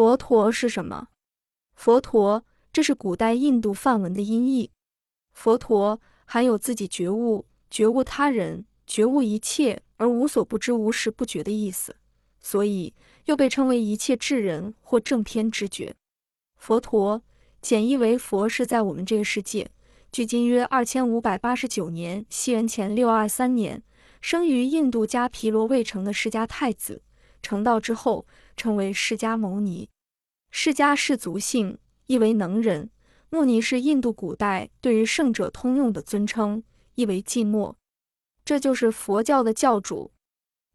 佛陀是什么？佛陀，这是古代印度梵文的音译。佛陀含有自己觉悟、觉悟他人、觉悟一切而无所不知、无时不觉的意思，所以又被称为一切智人或正偏之觉。佛陀简译为佛，是在我们这个世界，距今约2589年（西元前623年）生于印度迦毗罗卫城的释迦太子。成道之后，称为释迦牟尼。释迦是族姓，意为能人；牟尼是印度古代对于圣者通用的尊称，意为寂寞。这就是佛教的教主。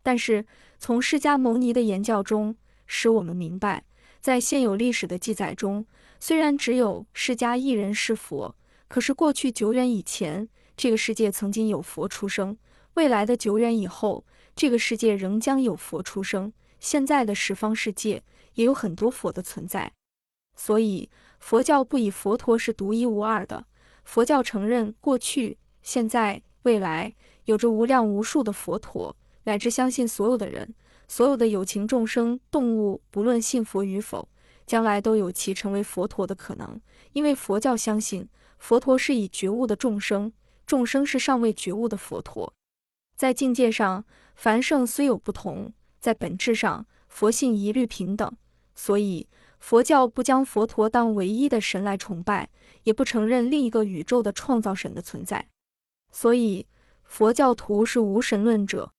但是，从释迦牟尼的言教中，使我们明白，在现有历史的记载中，虽然只有释迦一人是佛，可是过去久远以前，这个世界曾经有佛出生；未来的久远以后，这个世界仍将有佛出生，现在的十方世界也有很多佛的存在。所以，佛教不以佛陀是独一无二的，佛教承认过去、现在、未来有着无量无数的佛陀，乃至相信所有的人、所有的有情众生、动物，不论信佛与否，将来都有其成为佛陀的可能，因为佛教相信佛陀是已觉悟的众生，众生是尚未觉悟的佛陀。在境界上，凡圣虽有不同，在本质上，佛性一律平等。所以，佛教不将佛陀当唯一的神来崇拜，也不承认另一个宇宙的创造神的存在。所以，佛教徒是无神论者。